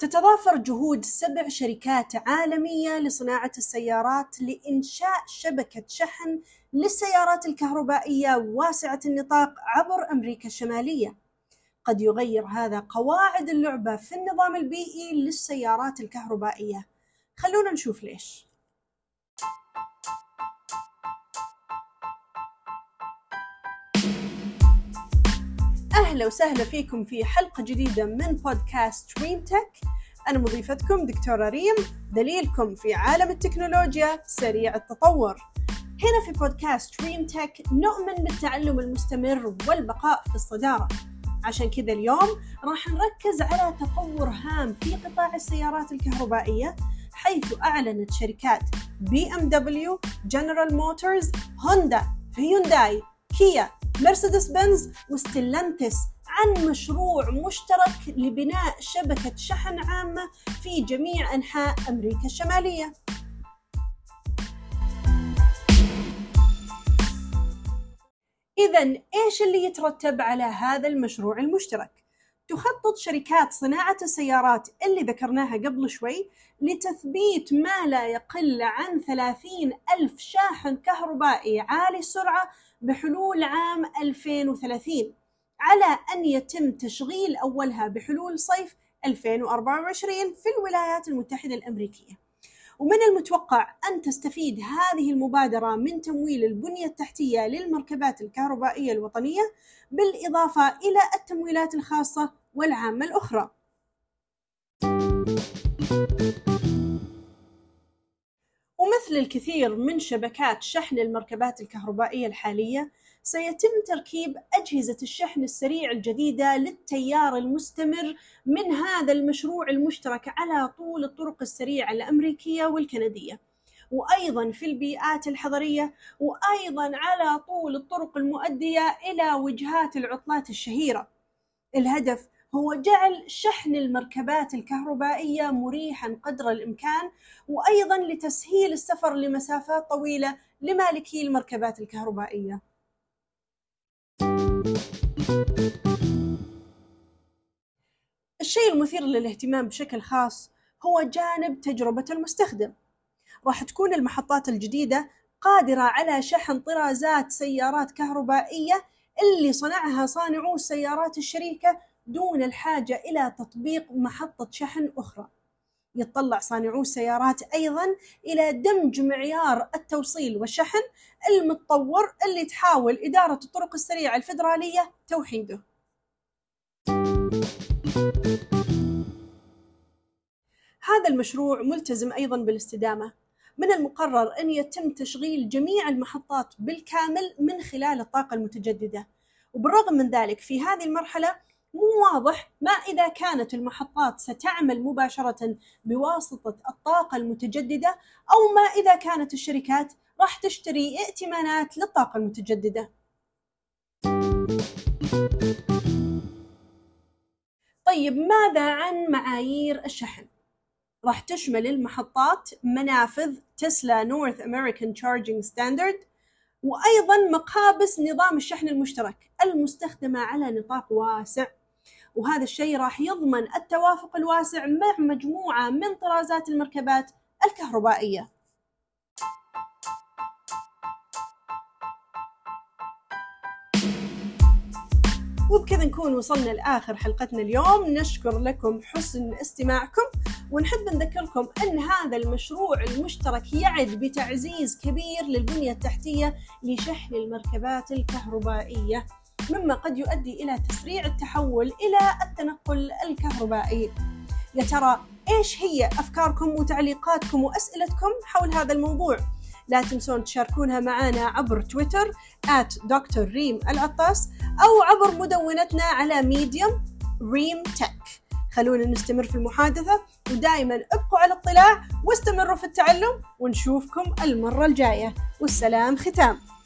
تتضافر جهود 7 شركات عالمية لصناعة السيارات لإنشاء شبكة شحن للسيارات الكهربائية واسعة النطاق عبر أمريكا الشمالية. قد يغير هذا قواعد اللعبة في النظام البيئي للسيارات الكهربائية. خلونا نشوف ليش. أهلا وسهلا فيكم في حلقة جديدة من بودكاست ستريم تك. أنا مضيفتكم دكتورة ريم، دليلكم في عالم التكنولوجيا سريع التطور. هنا في بودكاست ستريم تك نؤمن بالتعلم المستمر والبقاء في الصدارة، عشان كذا اليوم راح نركز على تطور هام في قطاع السيارات الكهربائية، حيث أعلنت شركات BMW، General Motors، هوندا، هيونداي، كيا، مرسيدس بنز وستيلانتس عن مشروع مشترك لبناء شبكة شحن عامة في جميع أنحاء أمريكا الشمالية. إذن إيش اللي يترتب على هذا المشروع المشترك؟ تخطط شركات صناعة السيارات اللي ذكرناها قبل شوي لتثبيت ما لا يقل عن 30,000 شاحن كهربائي عالي السرعة بحلول عام 2030، على أن يتم تشغيل أولها بحلول صيف 2024 في الولايات المتحدة الأمريكية. ومن المتوقع أن تستفيد هذه المبادرة من تمويل البنية التحتية للمركبات الكهربائية الوطنية، بالإضافة إلى التمويلات الخاصة والعامة الأخرى. ومثل الكثير من شبكات شحن المركبات الكهربائية الحالية، سيتم تركيب أجهزة الشحن السريع الجديدة للتيار المستمر من هذا المشروع المشترك على طول الطرق السريعة الأمريكية والكندية، وأيضاً في البيئات الحضرية، وأيضاً على طول الطرق المؤدية إلى وجهات العطلات الشهيرة. الهدف هو جعل شحن المركبات الكهربائية مريحاً قدر الإمكان، وأيضاً لتسهيل السفر لمسافات طويلة لمالكي المركبات الكهربائية. الشيء المثير للاهتمام بشكل خاص هو جانب تجربة المستخدم. راح تكون المحطات الجديدة قادرة على شحن طرازات سيارات كهربائية اللي صنعها صانعو سيارات الشركة دون الحاجة إلى تطبيق محطة شحن أخرى. يتطلع صانعو السيارات أيضاً إلى دمج معيار التوصيل والشحن المتطور اللي تحاول إدارة الطرق السريعة الفدرالية توحيده. هذا المشروع ملتزم أيضاً بالاستدامة. من المقرر أن يتم تشغيل جميع المحطات بالكامل من خلال الطاقة المتجددة، وبالرغم من ذلك في هذه المرحلة مو واضح ما إذا كانت المحطات ستعمل مباشرة بواسطة الطاقة المتجددة، أو ما إذا كانت الشركات راح تشتري ائتمانات للطاقة المتجددة. طيب ماذا عن معايير الشحن؟ راح تشمل المحطات منافذ تسلا نورث امريكان تشارجنج ستاندرد، وأيضا مقابس نظام الشحن المشترك المستخدمة على نطاق واسع، وهذا الشيء راح يضمن التوافق الواسع مع مجموعة من طرازات المركبات الكهربائية. وبكذا نكون وصلنا لآخر حلقتنا اليوم. نشكر لكم حسن استماعكم، ونحب نذكركم أن هذا المشروع المشترك يعد بتعزيز كبير للبنية التحتية لشحن المركبات الكهربائية، مما قد يؤدي إلى تسريع التحول إلى التنقل الكهربائي. يا ترى إيش هي أفكاركم وتعليقاتكم وأسئلتكم حول هذا الموضوع؟ لا تنسون تشاركونها معنا عبر تويتر @دكتور ريم العطاس، أو عبر مدونتنا على ميديوم ريم تك. خلونا نستمر في المحادثة، ودائما ابقوا على اطلاع واستمروا في التعلم، ونشوفكم المرة الجاية. والسلام ختام.